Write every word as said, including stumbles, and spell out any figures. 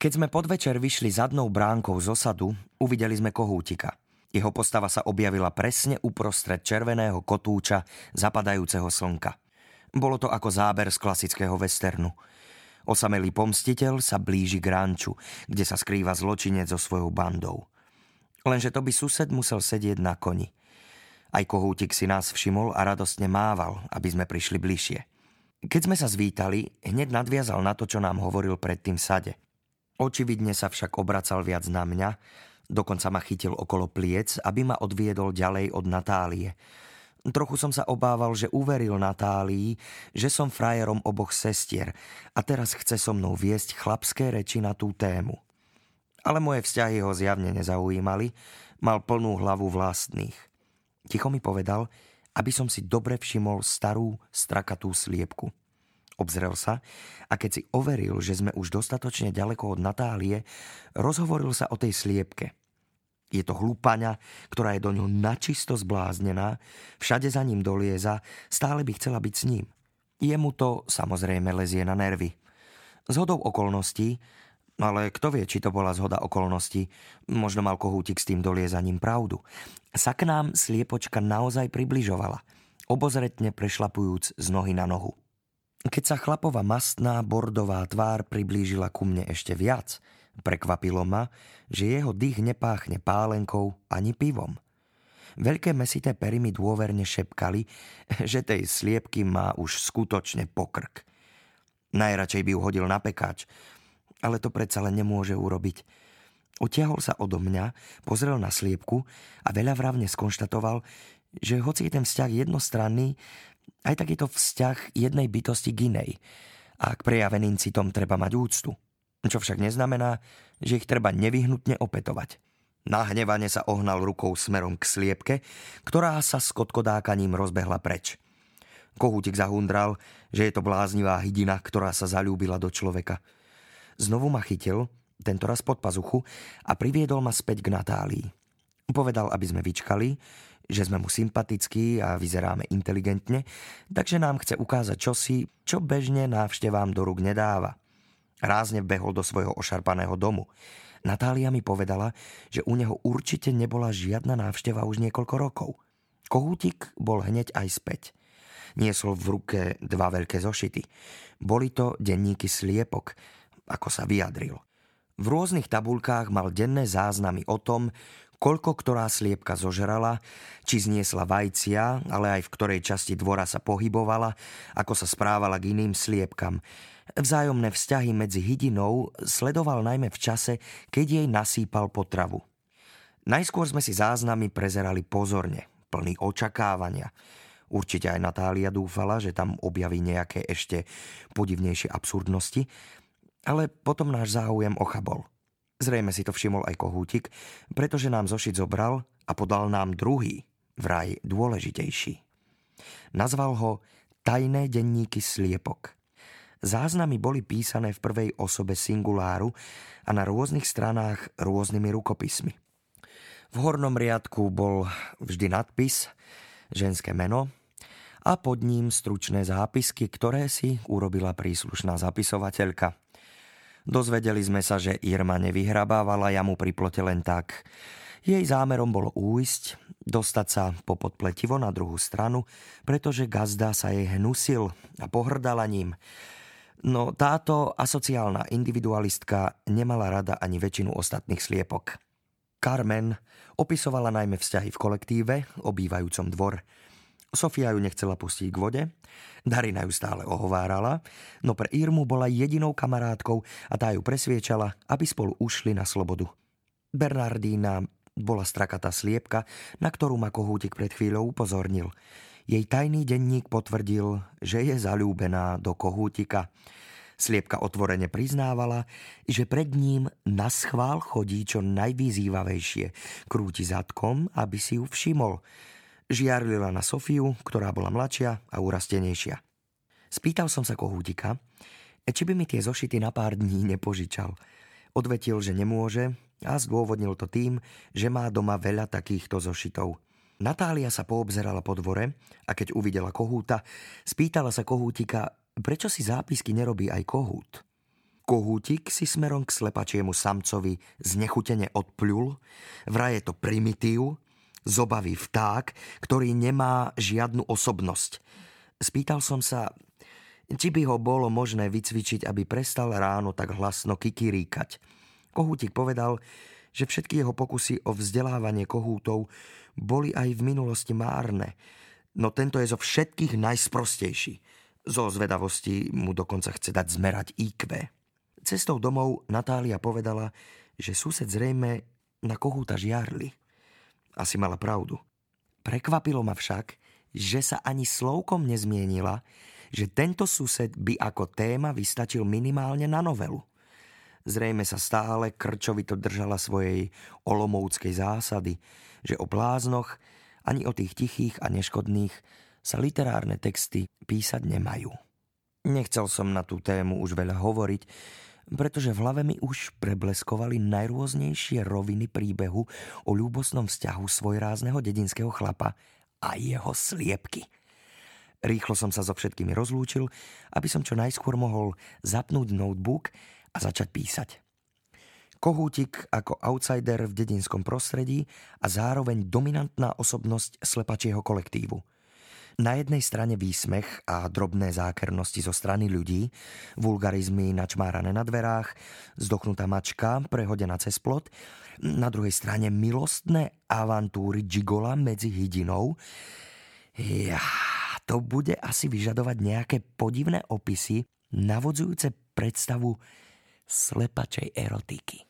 Keď sme podvečer vyšli zadnou bránkou z osadu, uvideli sme kohútika. Jeho postava sa objavila presne uprostred červeného kotúča zapadajúceho slnka. Bolo to ako záber z klasického westernu. Osamelý pomstiteľ sa blíži k ranču, kde sa skrýva zločinec so svojou bandou. Lenže to by sused musel sedieť na koni. Aj kohútik si nás všimol a radostne mával, aby sme prišli bližšie. Keď sme sa zvítali, hneď nadviazal na to, čo nám hovoril predtým v sade. Očividne sa však obracal viac na mňa, dokonca ma chytil okolo pliec, aby ma odviedol ďalej od Natálie. Trochu som sa obával, že uveril Natálii, že som frajerom oboch sestier a teraz chce so mnou viesť chlapské reči na tú tému. Ale moje vzťahy ho zjavne nezaujímali, mal plnú hlavu vlastných. Ticho mi povedal, aby som si dobre všimol starú, strakatú sliepku. Obzrel sa a keď si overil, že sme už dostatočne ďaleko od Natálie, rozhovoril sa o tej sliepke. Je to hlúpaňa, ktorá je doňho načisto zbláznená, všade za ním dolieza, stále by chcela byť s ním. Jemu to samozrejme lezie na nervy. Zhodou okolností, ale kto vie, či to bola zhoda okolností, možno mal kohútik s tým doliezaním pravdu, sa k nám sliepočka naozaj približovala, obozretne prešlapujúc z nohy na nohu. Keď sa chlapova mastná, bordová tvár priblížila ku mne ešte viac, prekvapilo ma, že jeho dých nepáchne pálenkou ani pivom. Veľké mäsité pery mi dôverne šepkali, že tej sliepky má už skutočne pokrk. Najradšej by ju hodil na pekáč, ale to predsa len nemôže urobiť. Otiahol sa odo mňa, pozrel na sliepku a veľavravne skonštatoval, že hoci je ten vzťah jednostranný, aj tak je to vzťah jednej bytosti k inej a k prejaveným citom treba mať úctu, čo však neznamená, že ich treba nevyhnutne opätovať. Nahnevane sa ohnal rukou smerom k sliepke, ktorá sa s kotkodákaním rozbehla preč. Kohútik zahundral, že je to bláznivá hydina, ktorá sa zaľúbila do človeka. Znovu ma chytil, tentoraz pod pazuchu, a priviedol ma späť k Natálii. Povedal, aby sme vyčkali, že sme mu sympatickí a vyzeráme inteligentne, takže nám chce ukázať čosi, čo bežne návštevám do rúk nedáva. Rázne vbehol do svojho ošarpaného domu. Natália mi povedala, že u neho určite nebola žiadna návšteva už niekoľko rokov. Kohútik bol hneď aj späť. Niesol v ruke dva veľké zošity. Boli to denníky sliepok, ako sa vyjadril. V rôznych tabuľkách mal denné záznamy o tom, koľko ktorá sliepka zožrala, či zniesla vajcia, ale aj v ktorej časti dvora sa pohybovala, ako sa správala k iným sliepkam. Vzájomné vzťahy medzi hydinou sledoval najmä v čase, keď jej nasýpal potravu. Najskôr sme si záznamy prezerali pozorne, plný očakávania. Určite aj Natália dúfala, že tam objaví nejaké ešte podivnejšie absurdnosti, ale potom náš záujem ochabol. Zrejme si to všimol aj kohútik, pretože nám zošit zobral a podal nám druhý, vraj dôležitejší. Nazval ho Tajné denníky sliepok. Záznamy boli písané v prvej osobe singuláru a na rôznych stranách rôznymi rukopismi. V hornom riadku bol vždy nadpis, ženské meno a pod ním stručné zápisky, ktoré si urobila príslušná zapisovateľka. Dozvedeli sme sa, že Irma nevyhrabávala jamu pri plote len tak. Jej zámerom bolo újsť, dostať sa popod pletivo na druhú stranu, pretože gazda sa jej hnusil a pohrdala ním. No táto asociálna individualistka nemala rada ani väčšinu ostatných sliepok. Carmen opisovala najmä vzťahy v kolektíve, obývajúcom dvor. Sofia ju nechcela pustiť k vode, Darina ju stále ohovárala, no pre Irmu bola jedinou kamarátkou a tá ju presviečala, aby spolu ušli na slobodu. Bernardína bola strakatá sliepka, na ktorú ma kohútik pred chvíľou upozornil. Jej tajný denník potvrdil, že je zaľúbená do kohútika. Sliepka otvorene priznávala, že pred ním naschvál chodí čo najvyzývavejšie, krúti zadkom, aby si ju všimol. Žiarlila na Sofiu, ktorá bola mladšia a urastenejšia. Spýtal som sa kohútika, či by mi tie zošity na pár dní nepožičal. Odvetil, že nemôže a zdôvodnil to tým, že má doma veľa takýchto zošitov. Natália sa poobzerala po dvore a keď uvidela kohúta, spýtala sa kohútika, prečo si zápisky nerobí aj kohút. Kohútik si smerom k slepačiemu samcovi znechutene odpľul, vraj je to primitív, zobavý vták, ktorý nemá žiadnu osobnosť. Spýtal som sa, či by ho bolo možné vycvičiť, aby prestal ráno tak hlasno kikiríkať. Kohútik povedal, že všetky jeho pokusy o vzdelávanie kohútov boli aj v minulosti márne, no tento je zo všetkých najsprostejší. Zo zvedavosti mu dokonca chce dať zmerať í kvé. Cestou domov Natália povedala, že sused zrejme na kohúta žiarli. Asi mala pravdu. Prekvapilo ma však, že sa ani slovkom nezmienila, že tento sused by ako téma vystačil minimálne na novelu. Zrejme sa stále krčovito držala svojej olomouckej zásady, že o bláznoch, ani o tých tichých a neškodných sa literárne texty písať nemajú. Nechcel som na tú tému už veľa hovoriť, pretože v hlave mi už prebleskovali najrôznejšie roviny príbehu o ľúbostnom vzťahu svojrázneho dedinského chlapa a jeho sliepky. Rýchlo som sa so všetkými rozlúčil, aby som čo najskôr mohol zapnúť notebook a začať písať. Kohútik ako outsider v dedinskom prostredí a zároveň dominantná osobnosť slepačieho kolektívu. Na jednej strane výsmech a drobné zákernosti zo strany ľudí, vulgarizmy načmárané na dverách, zdochnutá mačka prehodená cez plot, na druhej strane milostné avantúry džigola medzi hydinou. Ja, to bude asi vyžadovať nejaké podivné opisy navodzujúce predstavu slepačej erotiky.